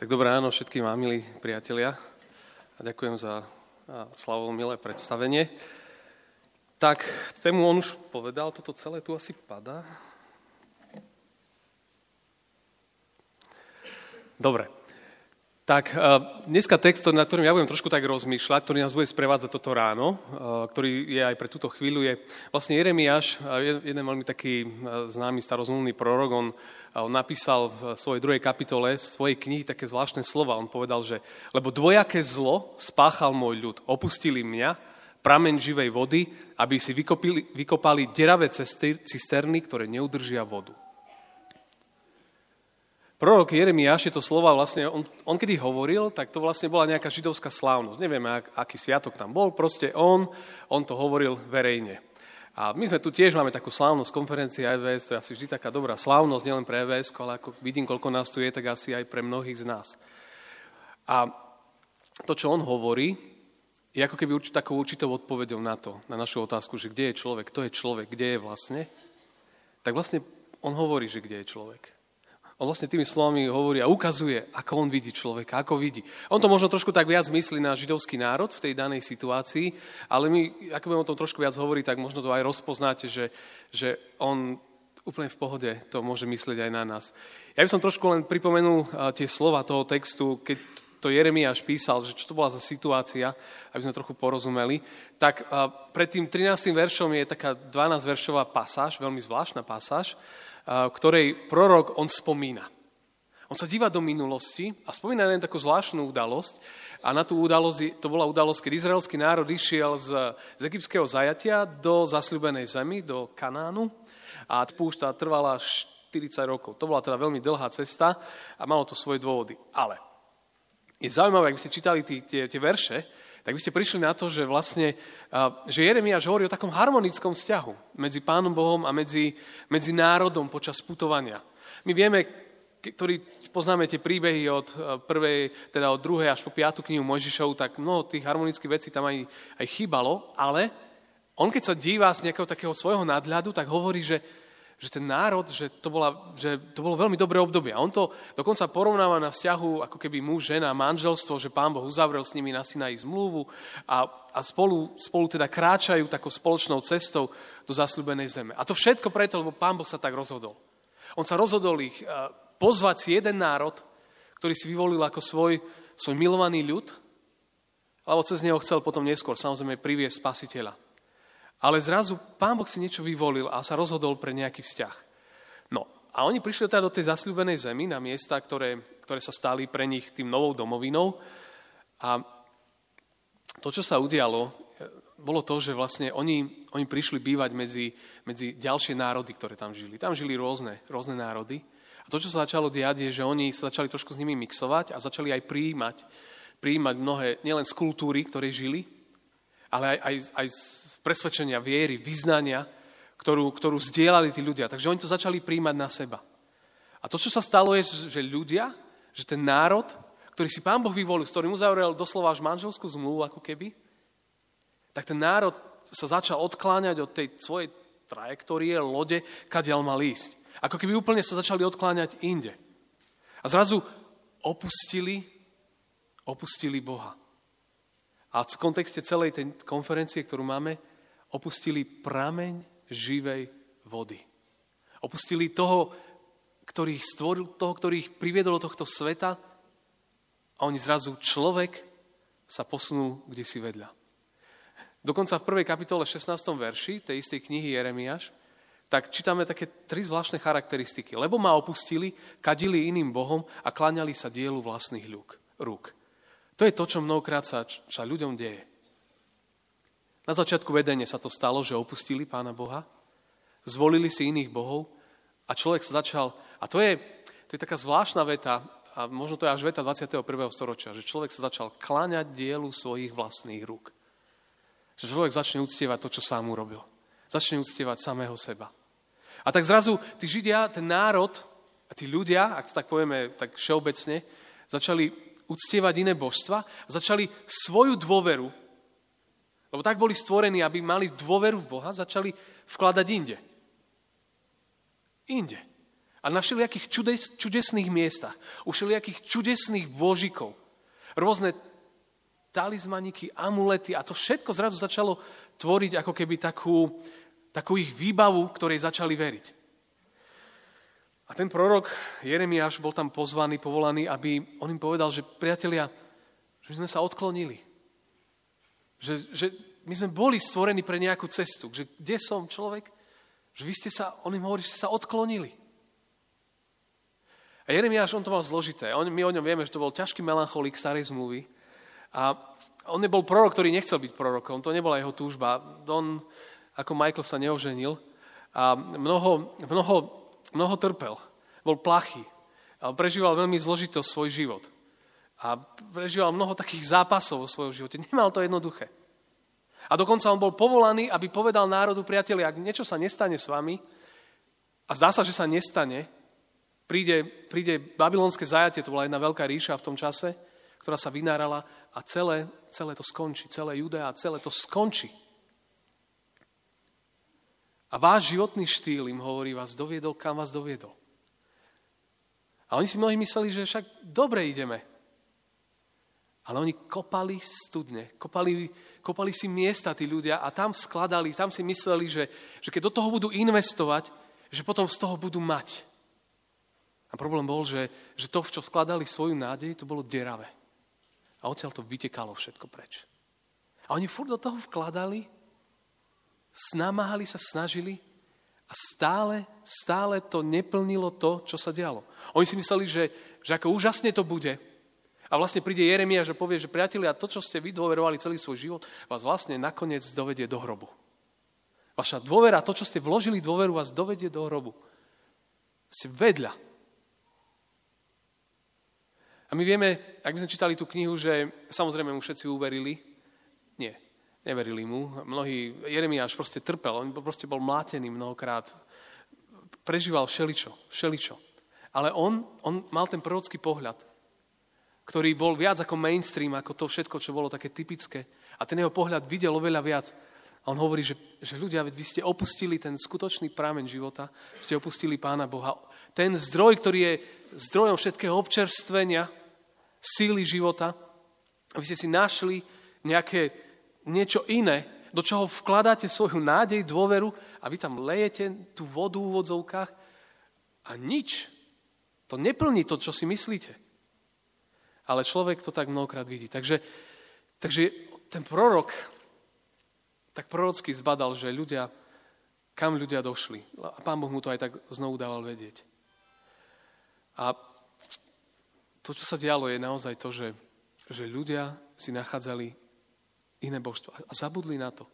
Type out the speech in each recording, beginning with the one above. Tak dobré ráno všetkým vám, milí priatelia. A ďakujem za Slavovo milé predstavenie. Tak, tému on už povedal, toto celé tu asi padá. Dobre. Tak, dneska text, na ktorým ja budem trošku tak rozmýšľať, ktorý nás bude sprevádzať toto ráno, ktorý je aj pre túto chvíľu, je vlastne Jeremiáš, jeden veľmi taký známy starozmluvný prorok, on napísal v svojej druhej kapitole svojej knihy také zvláštne slova. On povedal, že lebo dvojaké zlo spáchal môj ľud. Opustili mňa, prameň živej vody, aby si vykopali deravé cisterny, ktoré neudržia vodu. Prorok Jeremiáš, je to slova vlastne, on kedy hovoril, tak to vlastne bola nejaká židovská slávnosť. Nevieme, aký sviatok tam bol, proste on to hovoril verejne. A my sme tu tiež máme takú slávnosť konferencie EVS, to je asi vždy taká dobrá slávnosť, nielen pre EVS, ale ako vidím, koľko nás tu je, tak asi aj pre mnohých z nás. A to, čo on hovorí, je ako keby takou určitou odpoveďou na to, na našu otázku, že kde je človek, kto je človek, kde je vlastne. Tak vlastne on hovorí, že kde je človek. On vlastne tými slovami hovorí a ukazuje, ako on vidí človeka, ako vidí. On to možno trošku tak viac myslí na židovský národ v tej danej situácii, ale my, ak budeme o tom trošku viac hovoriť, tak možno to aj rozpoznáte, že on úplne v pohode to môže myslieť aj na nás. Ja by som trošku len pripomenul tie slova toho textu, keď to Jeremiáš písal, že čo to bola za situácia, aby sme trochu porozumeli. Tak pred tým 13. veršom je taká 12-veršová pasáž, veľmi zvláštna pasáž, ktorej prorok on spomína. On sa díva do minulosti a spomína len takú zvláštnu udalosť. A na tú udalosť, to bola udalosť, keď izraelský národ išiel z egyptského zajatia do zasľúbenej zemi, do Kanánu. A púšť trvala 40 rokov. To bola teda veľmi dlhá cesta a malo to svoje dôvody. Ale je zaujímavé, ak by ste čítali tie verše, tak by ste prišli na to, že vlastne, že Jeremiáš hovorí o takom harmonickom vzťahu medzi Pánom Bohom a medzi národom počas putovania. My vieme, ktorí poznáme tie príbehy od prvej, teda od druhej až po 5. knihu Mojžišovu, tak mnoho tých harmonických vecí tam aj chýbalo, ale on keď sa díva z nejakého takého svojho nadhľadu, tak hovorí, že ten národ, že to bolo veľmi dobré obdobie. A on to dokonca porovnáva na vzťahu, ako keby muž, žena, manželstvo, že Pán Boh uzavrel s nimi na Sinaji zmluvu a spolu teda kráčajú takou spoločnou cestou do zasľúbenej zeme. A to všetko preto, lebo Pán Boh sa tak rozhodol. On sa rozhodol ich pozvať si jeden národ, ktorý si vyvolil ako svoj milovaný ľud, alebo cez neho chcel potom neskôr samozrejme priviesť Spasiteľa. Ale zrazu Pán Boh si niečo vyvolil a sa rozhodol pre nejaký vzťah. No a oni prišli teda do tej zasľúbenej zemi, na miesta, ktoré sa stali pre nich tým novou domovinou. A to, čo sa udialo, bolo to, že vlastne oni prišli bývať medzi ďalšie národy, ktoré tam žili. Tam žili rôzne národy. A to, čo sa začalo diať, je, že oni sa začali trošku s nimi mixovať a začali aj prijímať mnohé, nielen z kultúry, ktoré žili, ale aj presvedčenia, viery, vyznania, ktorú zdieľali tí ľudia. Takže oni to začali prijímať na seba. A to, čo sa stalo, je, že ľudia, že ten národ, ktorý si Pán Boh vyvolil, s ktorým uzavrel doslova až manželskú zmluvu, ako keby, tak ten národ sa začal odkláňať od tej svojej trajektórie, lode, kadiaľ mal ísť. Ako keby úplne sa začali odkláňať inde. A zrazu opustili Boha. A v kontexte celej tej konferencie, ktorú máme, opustili prameň živej vody. Opustili toho, ktorý ich stvoril, toho, ktorý ich priviedol do tohto sveta a oni zrazu človek sa posunul kdesi vedľa. Dokonca v 1. kapitole 16. verši tej istej knihy Jeremiáš tak čítame také tri zvláštne charakteristiky. Lebo ma opustili, kadili iným bohom a kláňali sa dielu vlastných rúk. To je to, čo mnohokrát sa ľuďom deje. Na začiatku vedenia sa to stalo, že opustili Pána Boha, zvolili si iných bohov a človek sa začal... A to je taká zvláštna veta, a možno to je až veta 21. storočia, že človek sa začal kláňať dielu svojich vlastných rúk. Že človek začne uctievať to, čo sám urobil. Začne uctievať samého seba. A tak zrazu tí Židia, ten národ a tí ľudia, ak to tak povieme tak všeobecne, začali uctievať iné božstva a začali svoju dôveru, lebo tak boli stvorení, aby mali dôveru v Boha, začali vkladať inde. A na všelijakých čudesných miestach, u všelijakých čudesných božikov, rôzne talizmaniky, amulety a to všetko zrazu začalo tvoriť ako keby takú ich výbavu, ktorej začali veriť. A ten prorok Jeremiáš bol tam pozvaný, povolaný, aby on im povedal, že priatelia, že sme sa odklonili. Že my sme boli stvorení pre nejakú cestu. Že kde som človek? Že vy ste sa, on im hovorí, že ste sa odklonili. A Jeremiáš, on to mal zložité. My o ňom vieme, že to bol ťažký melancholík starej zmluvy. A on nebol prorok, ktorý nechcel byť prorokom. To nebola jeho túžba. On, ako Michael, sa neoženil. A mnoho trpel. Bol plachý. A prežíval veľmi zložito svoj život. A prežíval mnoho takých zápasov vo svojom živote. Nemal to jednoduché. A dokonca on bol povolaný, aby povedal národu, priatelia, ak niečo sa nestane s vami, a zdá sa, že sa nestane, Príde Babylonské zajatie, to bola jedna veľká ríša v tom čase, ktorá sa vynárala a celé to skončí, celé Judea, celé to skončí. A váš životný štýl, im hovorí, vás doviedol, kam vás doviedol. A oni si mnohí mysleli, že však dobre ideme. Ale oni kopali studne, kopali si miesta tí ľudia a tam skladali, tam si mysleli, že keď do toho budú investovať, že potom z toho budú mať. A problém bol, že to, v čo vkladali svoju nádej, to bolo deravé. A odtiaľ to vytekalo všetko preč. A oni furt do toho vkladali, snamáhali sa, snažili a stále to neplnilo to, čo sa dialo. Oni si mysleli, že ako úžasne to bude. A vlastne príde Jeremiáš a povie, že priatelia, to, čo ste vy dôverovali celý svoj život, vás vlastne nakoniec dovedie do hrobu. Vaša dôvera, to, čo ste vložili dôveru, vás dovedie do hrobu. Ste vedľa. A my vieme, ak by sme čítali tú knihu, že samozrejme mu všetci uverili. Nie, neverili mu. Mnohí, Jeremiáš proste trpel, on proste bol mlátený mnohokrát. Prežíval všeličo. Ale on mal ten prorocký pohľad, ktorý bol viac ako mainstream, ako to všetko, čo bolo také typické. A ten jeho pohľad videl oveľa viac. A on hovorí, že ľudia, vy ste opustili ten skutočný prameň života, ste opustili Pána Boha. Ten zdroj, ktorý je zdrojom všetkého občerstvenia, síly života. Aby ste si našli niečo iné, do čoho vkladáte svoju nádej, dôveru a vy tam lejete tú vodu v odzovkách a nič. To neplní to, čo si myslíte. Ale človek to tak mnohokrát vidí. Takže ten prorok tak prorocky zbadal, že kam ľudia došli. A Pán Boh mu to aj tak znovu dával vedieť. A to, čo sa dialo, je naozaj to, že ľudia si nachádzali iné božstvo a zabudli na to,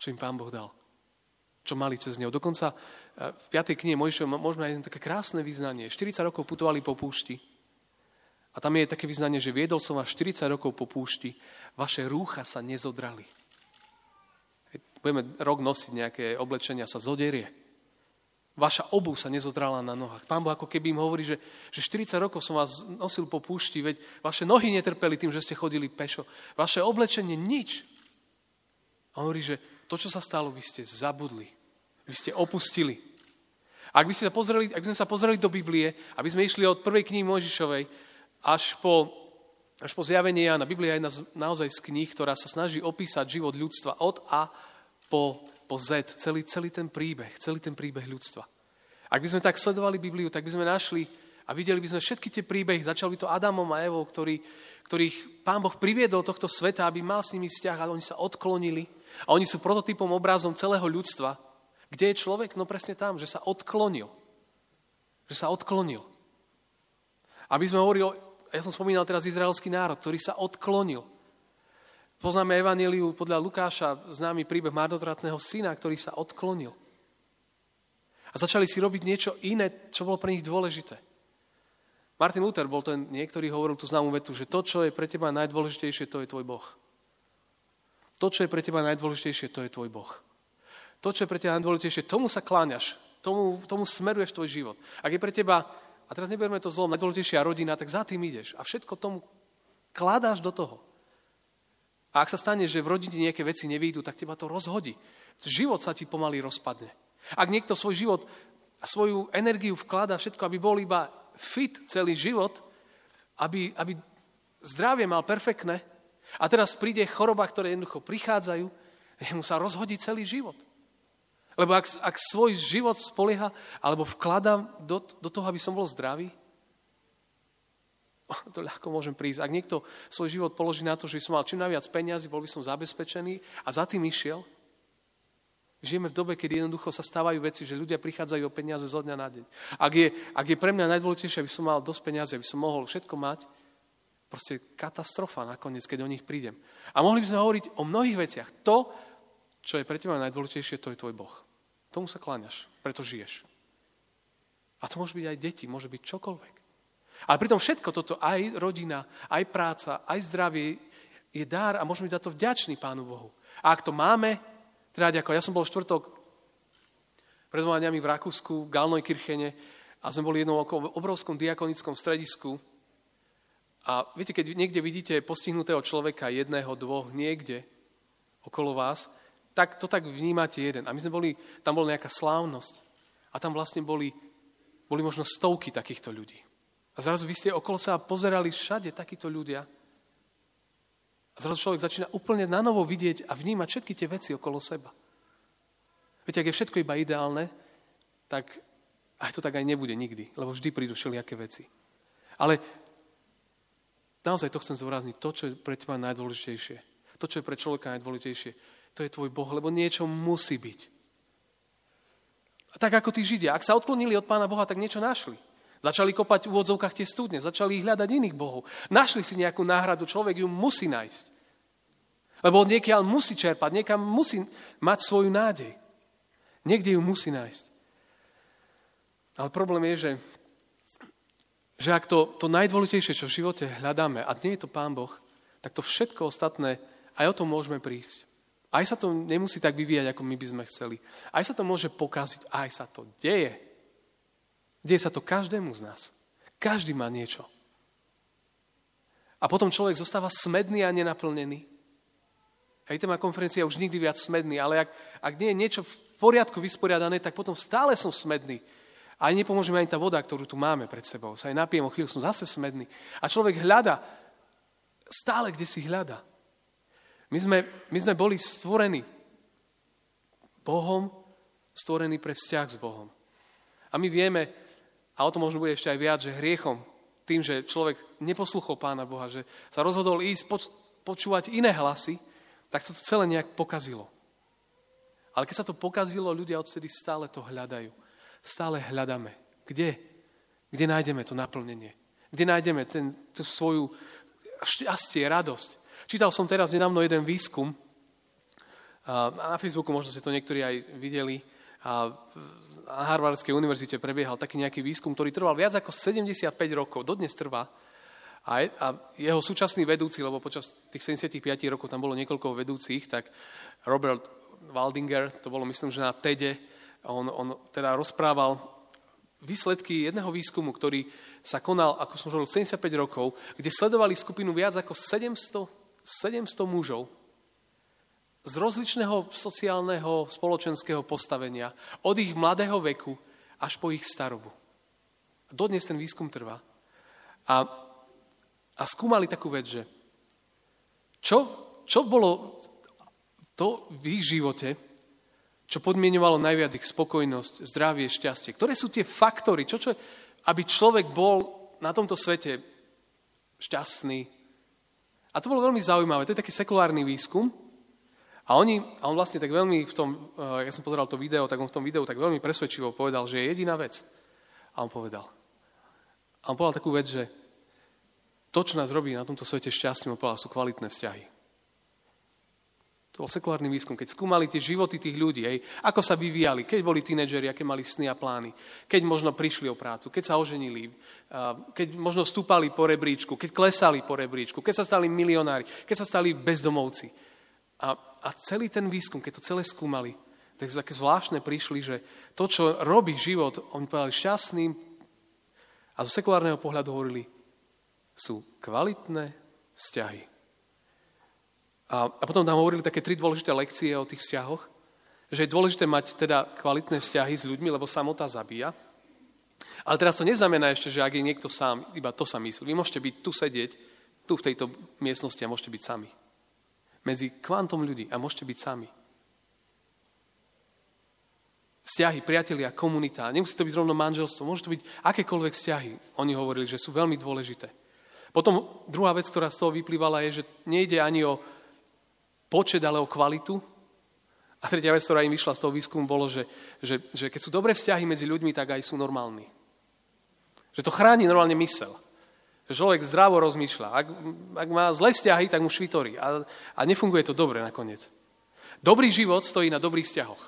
čo im Pán Boh dal. Čo mali cez neho. Dokonca v 5. knihe Mojžišovej môžeme nájsť také krásne vyznanie. 40 rokov putovali po púšti. A tam je také vyznanie, že viedol som vás 40 rokov po púšti, vaše rúcha sa nezodrali. Budeme rok nosiť nejaké oblečenia, sa zoderie. Vaša obuv sa nezodrala na nohách. Pán Boh ako keby im hovorí, že 40 rokov som vás nosil po púšti, veď vaše nohy netrpeli tým, že ste chodili pešo. Vaše oblečenie nič. A on hovorí, že to, čo sa stalo, vy ste zabudli. Vy ste opustili. A ak by sme sa pozreli do Biblie, aby sme išli od prvej knihy Mojžišovej až po zjavenie Jana. Biblia je jedna naozaj z kníh, ktorá sa snaží opísať život ľudstva od A po Z, celý ten príbeh ľudstva. Ak by sme tak sledovali Bibliu, tak by sme našli a videli by sme všetky tie príbehy. Začal by to Adamom a Evou, ktorých Pán Boh priviedol tohto sveta, aby mal s nimi vzťah, ale oni sa odklonili. A oni sú prototypom, obrazom celého ľudstva. Kde je človek? No presne tam, že sa odklonil. Aby sme hovorili, ja som spomínal teraz izraelský národ, ktorý sa odklonil. Poznáme evanjeliu podľa Lukáša, známy príbeh marnotratného syna, ktorý sa odklonil. A začali si robiť niečo iné, čo bolo pre nich dôležité. Martin Luther bol ten, niektorý hovoril tú známú vetu, že to, čo je pre teba najdôležitejšie, to je tvoj Boh. To, čo je pre teba najdôležitejšie, to je tvoj Boh. To, čo je pre teba najdôležitejšie, tomu sa kláňaš, tomu smeruješ tvoj život. Ak je pre teba, a teraz neberme to zlom, najdôležitejšia rodina, tak za tým ideš a všetko tomu kladáš do toho. A ak sa stane, že v rodine nejaké veci nevyjdú, tak teba to rozhodí. Život sa ti pomaly rozpadne. Ak niekto svoj život svoju energiu vklada, všetko, aby bol iba fit celý život, aby zdravie mal perfektné. A teraz príde choroba, ktoré jednoducho prichádzajú, jemu sa rozhodí celý život. Lebo ak svoj život spolieha, alebo vkladám do toho, aby som bol zdravý, to ľahko môžem prísť. Ak niekto svoj život položí na to, že som mal čím najviac peniazy, bol by som zabezpečený a za tým išiel. Žijeme v dobe, keď jednoducho sa stávajú veci, že ľudia prichádzajú o peniaze zo dňa na deň. Ak je pre mňa najdôležitejšie, aby som mal dosť peniazy, aby som mohol všetko mať, proste katastrofa nakoniec, keď o nich prídem. A mohli by sme hovoriť o mnohých veciach. To, čo je pre teba najdôležitejšie, to je tvoj Boh. Tomu sa kláňaš, preto žiješ. A to môže byť aj deti, môže byť čokoľvek. Ale pritom všetko toto, aj rodina, aj práca, aj zdravie, je dar a môžeme byť za to vďační Pánu Bohu. A ak to máme, teda ďakujem. Ja som bol v štvrtok pred dňami v Rakúsku, v Galnej Kirchene a sme boli jednou v obrovskom diakonickom stredisku. A viete, keď niekde vidíte postihnutého človeka, jedného, dvoch, niekde okolo vás, tak to tak vnímate jeden. A my sme boli, tam bola nejaká slávnosť a tam vlastne boli možno stovky takýchto ľudí. A zrazu vy ste okolo sa pozerali všade takíto ľudia a zrazu človek začína úplne nanovo vidieť a vnímať všetky tie veci okolo seba. Viete, ak je všetko iba ideálne, tak aj to tak aj nebude nikdy, lebo vždy prídu všelijaké veci. Ale naozaj to chcem zdôrazniť. To, čo je pre teba najdôležitejšie. To, čo je pre človeka najdôležitejšie. To je tvoj Boh, lebo niečo musí byť. A tak ako tí Židia. Ak sa odklonili od Pána Boha, tak niečo našli. Začali kopať v úvodzovkách tie studne. Začali hľadať iných bohov. Našli si nejakú náhradu. Človek ju musí nájsť. Lebo niekiaľ musí čerpať. Niekam musí mať svoju nádej. Niekde ju musí nájsť. Ale problém je, že ak to najdôležitejšie, čo v živote hľadáme, a nie je to Pán Boh, tak to všetko ostatné, aj o tom môžeme prísť. Aj sa to nemusí tak vyvíjať, ako my by sme chceli. Aj sa to môže pokaziť, aj sa to deje. Deje sa to každému z nás. Každý má niečo. A potom človek zostáva smedný a nenaplnený. Hej, téma konferencia už nikdy viac smedný, ale ak nie je niečo v poriadku vysporiadané, tak potom stále som smedný. A nepomôže mi ani tá voda, ktorú tu máme pred sebou. Sa aj napijem, o chvíľu som zase smedný. A človek hľada, stále kde si hľada. My sme boli stvorení Bohom, stvorení pre vzťah s Bohom. A my vieme, a o tom možno bude ešte aj viac, že hriechom, tým, že človek neposluchol Pána Boha, že sa rozhodol ísť počúvať iné hlasy, tak sa to celé nejak pokazilo. Ale keď sa to pokazilo, ľudia odvtedy stále to hľadajú. Stále hľadáme. Kde nájdeme to naplnenie? Kde nájdeme tú svoju šťastie, radosť? Čítal som teraz nedávno jeden výskum. Na Facebooku možno ste to niektorí aj videli. Na Harvardskej univerzite prebiehal taký nejaký výskum, ktorý trval viac ako 75 rokov. Dodnes trvá. A jeho súčasný vedúci, lebo počas tých 75 rokov tam bolo niekoľko vedúcich, tak Robert Waldinger, to bolo myslím, že na TEDe, On teda rozprával výsledky jedného výskumu, ktorý sa konal, ako som hovoril, 75 rokov, kde sledovali skupinu viac ako 700 mužov z rozličného sociálneho, spoločenského postavenia, od ich mladého veku až po ich starobu. Dodnes ten výskum trvá. A skúmali takú vec, že čo bolo to v ich živote, čo podmienovalo najviac ich spokojnosť, zdravie, šťastie. Ktoré sú tie faktory, aby človek bol na tomto svete šťastný. A to bolo veľmi zaujímavé. To je taký sekulárny výskum. A on vlastne tak veľmi v tom, ja som pozeral to video, tak on v tom videu tak veľmi presvedčivo povedal, že je jediná vec. A on povedal takú vec, že to, čo nás robí na tomto svete šťastným, on povedal, sú kvalitné vzťahy. To bol sekulárny výskum, keď skúmali tie životy tých ľudí, ako sa vyvíjali, keď boli tínedžeri, aké mali sny a plány, keď možno prišli o prácu, keď sa oženili, keď možno stúpali po rebríčku, keď klesali po rebríčku, keď sa stali milionári, keď sa stali bezdomovci. A celý ten výskum, keď to celé skúmali, tak také zvláštne prišli, že to, čo robí život, oni povedali šťastným a zo sekulárneho pohľadu hovorili, sú kvalitné vzťahy. A potom nám hovorili také tri dôležité lekcie o tých vzťahoch, že je dôležité mať teda kvalitné vzťahy s ľuďmi, lebo samota zabíja. Ale teraz to neznamená ešte, že ak je niekto sám, iba to sa myslí. Vy môžete byť tu sedieť, tu v tejto miestnosti a môžete byť sami. Medzi kvantom ľudí a môžete byť sami. Vzťahy, priatelia, komunita. Nemusí to byť rovno manželstvo, môže to byť akékoľvek vzťahy. Oni hovorili, že sú veľmi dôležité. Potom druhá vec, ktorá z toho vyplývala, je, že nejde ani o počet, ale o kvalitu. A tretia vec, ktorá im vyšla z toho výskumu, bolo, že keď sú dobré vzťahy medzi ľuďmi, tak aj sú normálni. Že to chráni normálne mysel. Že človek zdravo rozmýšľa. Ak má zlé vzťahy, tak mu švitorí. A nefunguje to dobre nakoniec. Dobrý život stojí na dobrých vzťahoch.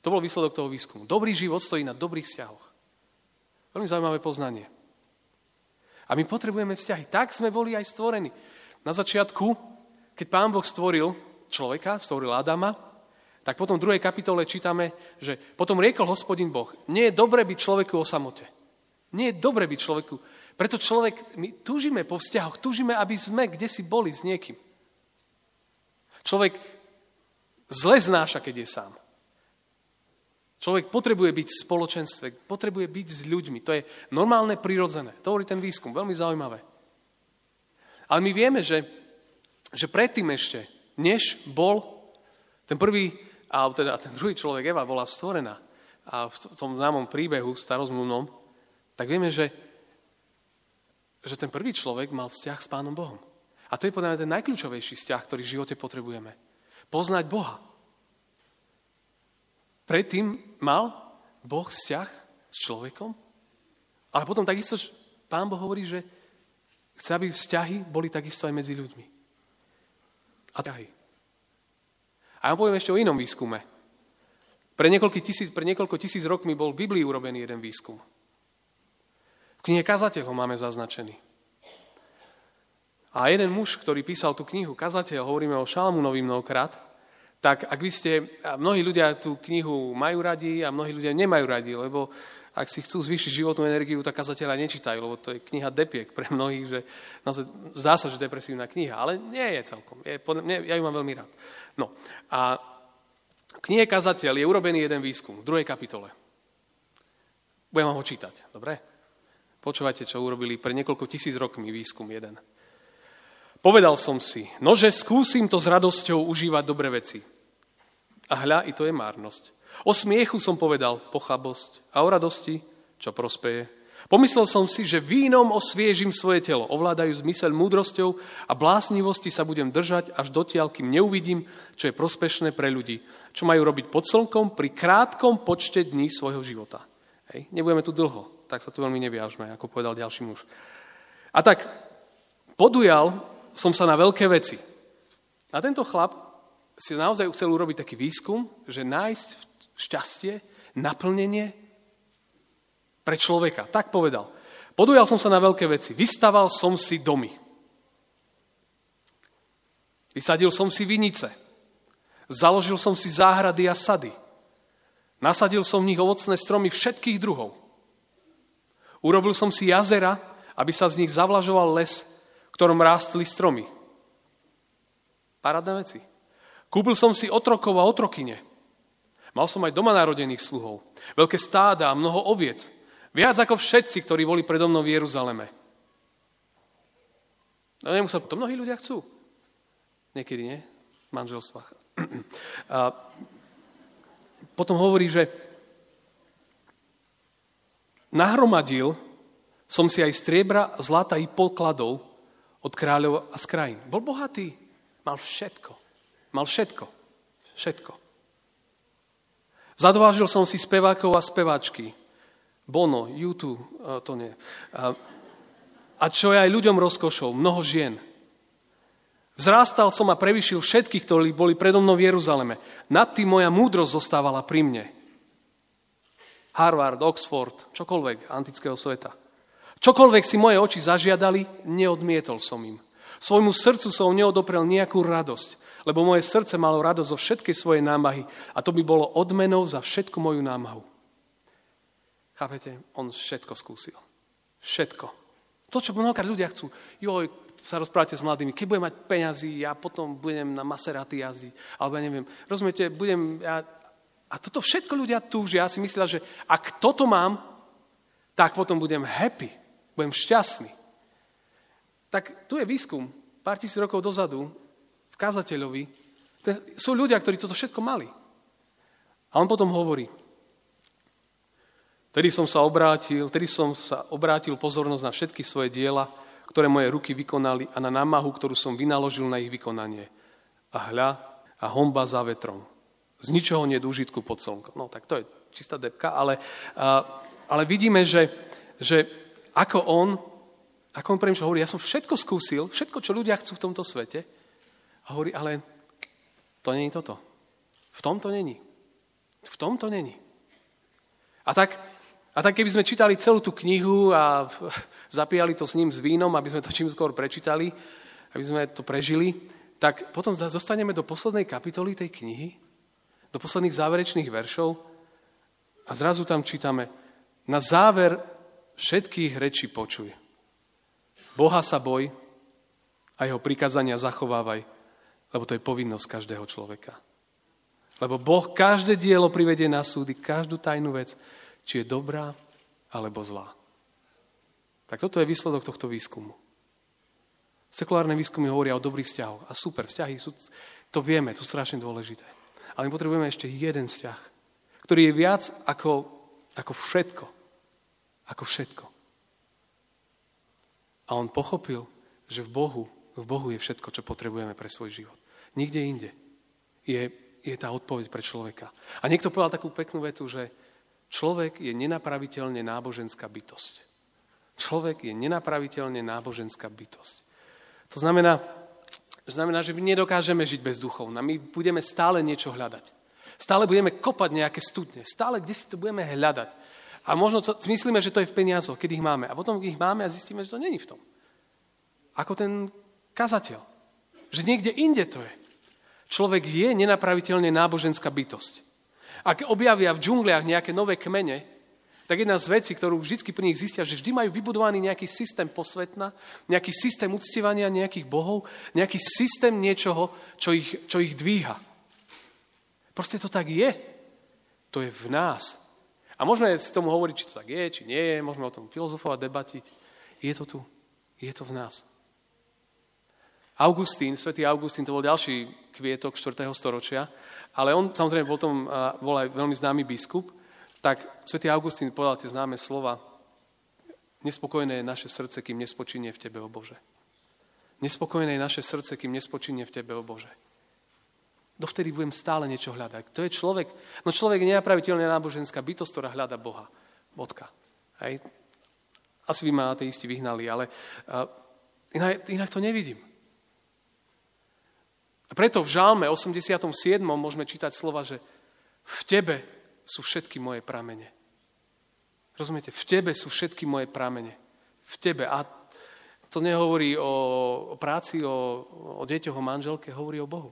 To bol výsledok toho výskumu. Dobrý život stojí na dobrých vzťahoch. Veľmi zaujímavé poznanie. A my potrebujeme vzťahy. Tak sme boli aj stvorení. Na začiatku, keď Pán Boh stvoril človeka, stvoril Adama, tak potom v 2. kapitole čítame, že potom riekol Hospodin Boh, nie je dobre byť človeku o samote. Nie je dobre byť človeku. Preto my túžime po vzťahoch, túžime, aby sme kdesi boli s niekým. Človek zle znáša, keď je sám. Človek potrebuje byť v spoločenstve, potrebuje byť s ľuďmi. To je normálne, prirodzené. To hovorí ten výskum, veľmi zaujímavé. Ale my vieme, že predtým ešte, než bol ten prvý, alebo teda ten druhý človek, Eva, bola stvorená a v tom známom príbehu starozmluvnom, tak vieme, že ten prvý človek mal vzťah s Pánom Bohom. A to je podľa mňa ten najkľúčovejší vzťah, ktorý v živote potrebujeme. Poznať Boha. Predtým mal Boh vzťah s človekom, ale potom takisto Pán Boh hovorí, že chce, aby vzťahy boli takisto aj medzi ľuďmi. A ja poviem ešte o inom výskume. Pre niekoľko tisíc rokmi bol v Biblii urobený jeden výskum. V knihe Kazateľ ho máme zaznačený. A jeden muž, ktorý písal tú knihu Kazateľ, hovoríme o Šalamúnovi mnohokrát, tak ak vy ste, a mnohí ľudia tú knihu majú radi a mnohí ľudia nemajú radi, lebo ak si chcú zvýšiť životnú energiu, tak kazateľa nečítajú, lebo to je kniha depiek pre mnohých, že zdá sa, že depresívna kniha, ale nie je celkom. Ja ju mám veľmi rád. No a v knihe Kazateľ je urobený jeden výskum v 2. kapitole. Budem vám ho čítať, dobre? Počúvajte, čo urobili pre niekoľko tisíc rokmi výskum jeden. Povedal som si, nože skúsim to s radosťou užívať dobre veci. A hľa, i to je márnosť. O smiechu som povedal pochabosť a o radosti, čo prospeje. Pomyslel som si, že vínom osviežim svoje telo, ovládajú zmysel múdrosťou a blásnivosti sa budem držať až dotiaľ, kým neuvidím, čo je prospešné pre ľudí, čo majú robiť pod slnkom pri krátkom počte dní svojho života. Hej, nebudeme tu dlho, tak sa tu veľmi neviažme, ako povedal ďalší muž. A tak podujal som sa na veľké veci. A tento chlap si naozaj chcel urobiť taký výskum, že nájsť šťastie, naplnenie pre človeka. Tak povedal. Podujal som sa na veľké veci. Vystaval som si domy. Vysadil som si vinice. Založil som si záhrady a sady. Nasadil som v nich ovocné stromy všetkých druhov. Urobil som si jazera, aby sa z nich zavlažoval les, ktorom rástli stromy. Parádne veci. Kúpil som si otrokov a otrokyne. Mal som aj doma narodených sluhov. Veľké stáda a mnoho oviec. Viac ako všetci, ktorí boli predo mnou v Jeruzaleme. No nemusel, to mnohí ľudia chcú. Niekedy, nie? V manželstvách. A potom hovorí, že nahromadil som si aj striebra, zlata i pokladov od kráľov a z krajín. Bol bohatý. Mal všetko. Zadovážil som si spevákov a speváčky. Bono, U2, to nie. A čo je aj ľuďom rozkošou, mnoho žien. Vzrástal som a prevyšil všetkých, ktorí boli predo mnou v Jeruzaleme. Nad tým moja múdrosť zostávala pri mne. Harvard, Oxford, čokoľvek antického sveta. Čokoľvek si moje oči zažiadali, neodmietol som im. Svojmu srdcu som neodoprel nejakú radosť, lebo moje srdce malo radosť zo všetkej svojej námahy a to by bolo odmenou za všetku moju námahu. Chápete? On všetko skúsil. Všetko. To, čo mnohokrát ľudia chcú. Joj, sa rozprávate s mladými. Keď budem mať peňazí, ja potom budem na Maserati jazdiť. Alebo ja neviem. Rozumiete, budem... Ja, A toto všetko ľudia túžia. Ja si myslela, že ak toto mám, tak potom budem happy, budem šťastný. Tak tu je výskum, pár tisíc rokov dozadu, v kazateľovi, sú ľudia, ktorí toto všetko mali. A on potom hovorí, Tedy som sa obrátil pozornosť na všetky svoje diela, ktoré moje ruky vykonali a na námahu, ktorú som vynaložil na ich vykonanie. A hľa, a honba za vetrom. Z ničoho nie je úžitku pod slnkom. No tak to je čistá debka, ale vidíme, že ako on premýšľa, hovorí, ja som všetko skúsil, všetko, čo ľudia chcú v tomto svete. A hovorí, ale to není toto. V tom to není. V tom to není. A tak keby sme čítali celú tú knihu a zapíjali to s ním s vínom, aby sme to čím skôr prečítali, aby sme to prežili, tak potom zostaneme do poslednej kapitoly tej knihy, do posledných záverečných veršov a zrazu tam čítame: na záver všetkých rečí počuj. Boha sa boj a jeho prikázania zachovávaj, lebo to je povinnosť každého človeka. Lebo Boh každé dielo privedie na súdy, každú tajnú vec, či je dobrá, alebo zlá. Tak toto je výsledok tohto výskumu. Sekulárne výskumy hovoria o dobrých vzťahoch. A super, vzťahy sú, to vieme, sú strašne dôležité. Ale my potrebujeme ešte jeden vzťah, ktorý je viac ako všetko. Ako všetko. A on pochopil, že v Bohu je všetko, čo potrebujeme pre svoj život. Nikde inde je tá odpoveď pre človeka. A niekto povedal takú peknú vetu, že človek je nenapraviteľne náboženská bytosť. Človek je nenapraviteľne náboženská bytosť. To znamená, že my nedokážeme žiť bez duchovna. My budeme stále niečo hľadať. Stále budeme kopať nejaké studne. Stále kde si to budeme hľadať. A možno myslíme, že to je v peniazoch, keď ich máme. A potom ich máme a zistíme, že to není v tom. Ako ten kazateľ. Že niekde inde to je. Človek je nenapraviteľne náboženská bytosť. Ak objavia v džungliach nejaké nové kmene, tak jedna z vecí, ktorú vždy pri nich zistia, že vždy majú vybudovaný nejaký systém posvetna, nejaký systém uctievania nejakých bohov, nejaký systém niečoho, čo ich dvíha. Proste to tak je. To je v nás. A môžeme si tomu hovoriť, či to tak je, či nie je, môžeme o tom filozofovať, debatiť. Je to tu. Je to v nás. Svätý Augustín, to bol ďalší kvietok 4. storočia, ale on samozrejme potom bol aj veľmi známy biskup, tak Svätý Augustín povedal tie známe slova: nespokojné je naše srdce, kým nespočinie v Tebe, o Bože. Nespokojné je naše srdce, kým nespočinie v Tebe, o Bože. Dovtedy budem stále niečo hľadať. To je človek, no človek je nenapraviteľná náboženská bytosť, ktorá hľada Boha. Bodka. Hej? Asi by ma ateisti vyhnali, ale inak to nevidím. A preto v Žalme 87. môžeme čítať slova, že v Tebe sú všetky moje pramene. Rozumiete? V Tebe sú všetky moje pramene. V Tebe. A to nehovorí o práci, o deťoch, o manželke, hovorí o Bohu.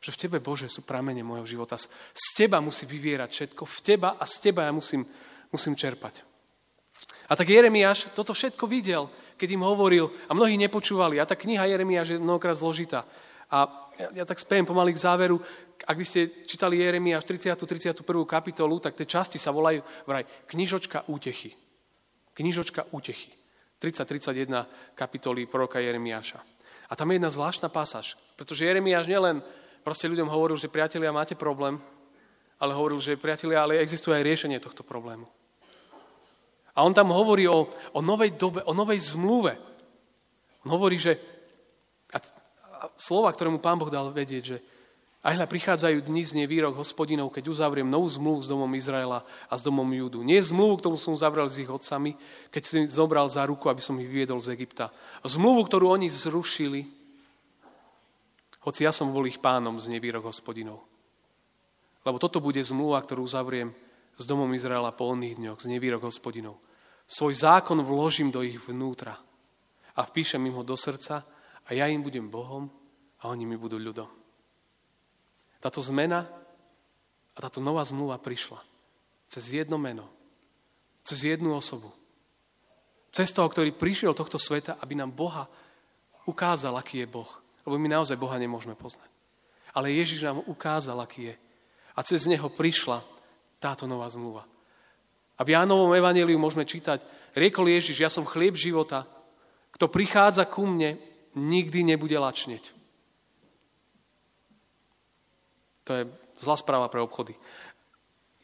Že v Tebe, Bože, sú pramene mojho života. Z Teba musí vyvierať všetko. V Teba a z Teba ja musím čerpať. A tak Jeremiáš toto všetko videl, keď im hovoril a mnohí nepočúvali. A tá kniha Jeremiáš je mnohokrát zložitá. A ja tak spiem pomaly k záveru. Ak by ste čítali Jeremiáš 30. 31. kapitolu, tak tie časti sa volajú vraj knižočka útechy. Knižočka útechy. 30-31 kapitoly proroka Jeremiáša. A tam je jedna zvláštna pasáž. Pretože Jeremiáš nielen proste ľuďom hovoril, že priatelia, máte problém, ale hovoril, že priatelia, ale existuje aj riešenie tohto problému. A on tam hovorí o novej dobe, o novej zmluve. On hovorí, že... slova, ktoré mu Pán Boh dal vedieť, že aj hľa prichádzajú dni znie výrok Hospodinov, keď uzavriem novú zmluvu s domom Izraela a s domom Júdu. Nie zmluvu, ktorú som uzavrel s ich otcami, keď som ich zobral za ruku, aby som ich vyviedol z Egypta. Zmluvu, ktorú oni zrušili, hoci ja som bol ich pánom, znie výrok Hospodinov. Lebo toto bude zmluva, ktorú uzavriem s domom Izraela po oných dňoch, znie výrok Hospodinov. Svoj zákon vložím do ich vnútra a vpíšem im ho do srdca, a ja im budem Bohom a oni mi budú ľudom. Táto zmena a táto nová zmluva prišla cez jedno meno, cez jednu osobu. Cez toho, ktorý prišiel do tohto sveta, aby nám Boha ukázal, aký je Boh. Lebo my naozaj Boha nemôžeme poznať. Ale Ježiš nám ukázal, aký je. A cez neho prišla táto nová zmluva. A v Jánovom evanjeliu môžeme čítať: riekol Ježiš, ja som chlieb života, kto prichádza ku mne, nikdy nebude lačnieť. To je zlá správa pre obchody.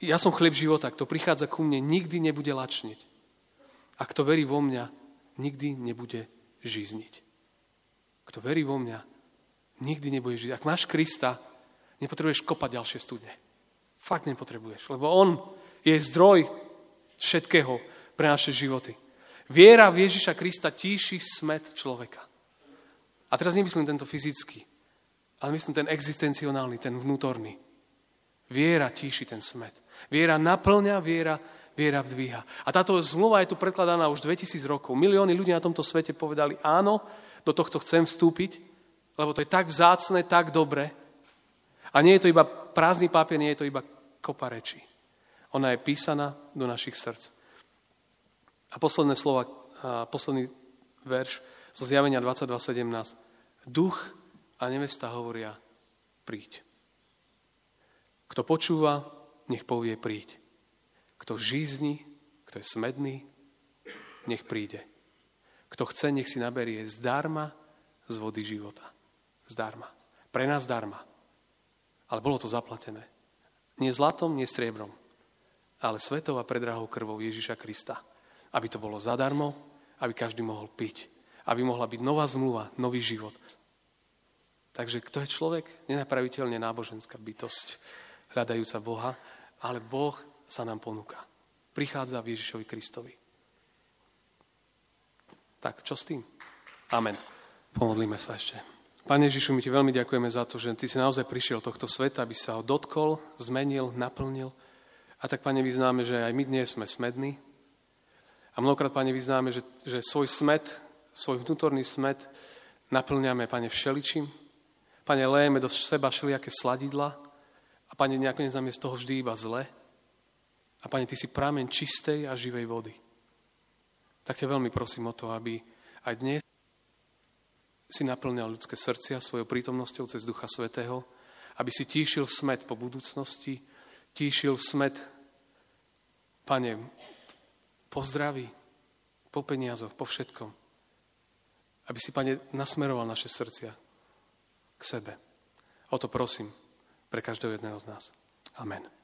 Ja som chlieb života, kto prichádza ku mne, nikdy nebude lačnieť. A kto verí vo mňa, nikdy nebude žízniť. Kto verí vo mňa, nikdy nebude žízniť. Ak máš Krista, nepotrebuješ kopať ďalšie studne. Fakt nepotrebuješ, lebo on je zdroj všetkého pre naše životy. Viera v Ježiša Krista tíši smäd človeka. A teraz nemyslím tento fyzický, ale myslím ten existencionálny, ten vnútorný. Viera tíši ten smäd. Viera naplňa, viera vdvíha. A táto zmluva je tu prekladaná už 2000 rokov. Milióny ľudí na tomto svete povedali: áno, do tohto chcem vstúpiť, lebo to je tak vzácne, tak dobre. A nie je to iba prázdny papier, nie je to iba kopa rečí. Ona je písaná do našich srdc. A posledné slova, posledný verš zo Zjavenia 22.17. Duch a nevesta hovoria: príď. Kto počúva, nech povie: príď. Kto žízni, kto je smedný, nech príde. Kto chce, nech si naberie zdarma z vody života. Zdarma. Pre nás zdarma. Ale bolo to zaplatené. Nie zlatom, nie striebrom, ale svetou a predrahou krvou Ježiša Krista. Aby to bolo zadarmo, aby každý mohol piť. Aby mohla byť nová zmluva, nový život. Takže kto je človek? Nenapraviteľne náboženská bytosť, hľadajúca Boha, ale Boh sa nám ponúka. Prichádza v Ježišovi Kristovi. Tak, čo s tým? Amen. Pomodlíme sa ešte. Pane Ježišu, my ti veľmi ďakujeme za to, že ty si naozaj prišiel tohto sveta, aby sa ho dotkol, zmenil, naplnil. A tak, Pane, vyznáme, že aj my dnes sme smední. A mnohokrát, Pane, vyznáme, že svoj smet, svoj vnútorný smet naplňame, Pane, všeličím. Pane, lejeme do seba všelijaké sladidla a, Pane, nakoniec nám je z toho vždy iba zle. A, Pane, ty si prameň čistej a živej vody. Tak ťa veľmi prosím o to, aby aj dnes si naplňal ľudské srdcia svojou prítomnosťou cez Ducha Svätého, aby si tíšil smet po budúcnosti, tíšil smet, Pane, po zdraví, po peniazoch, po všetkom. Aby si, Pane, nasmeroval naše srdcia k sebe. O to prosím pre každého jedného z nás. Amen.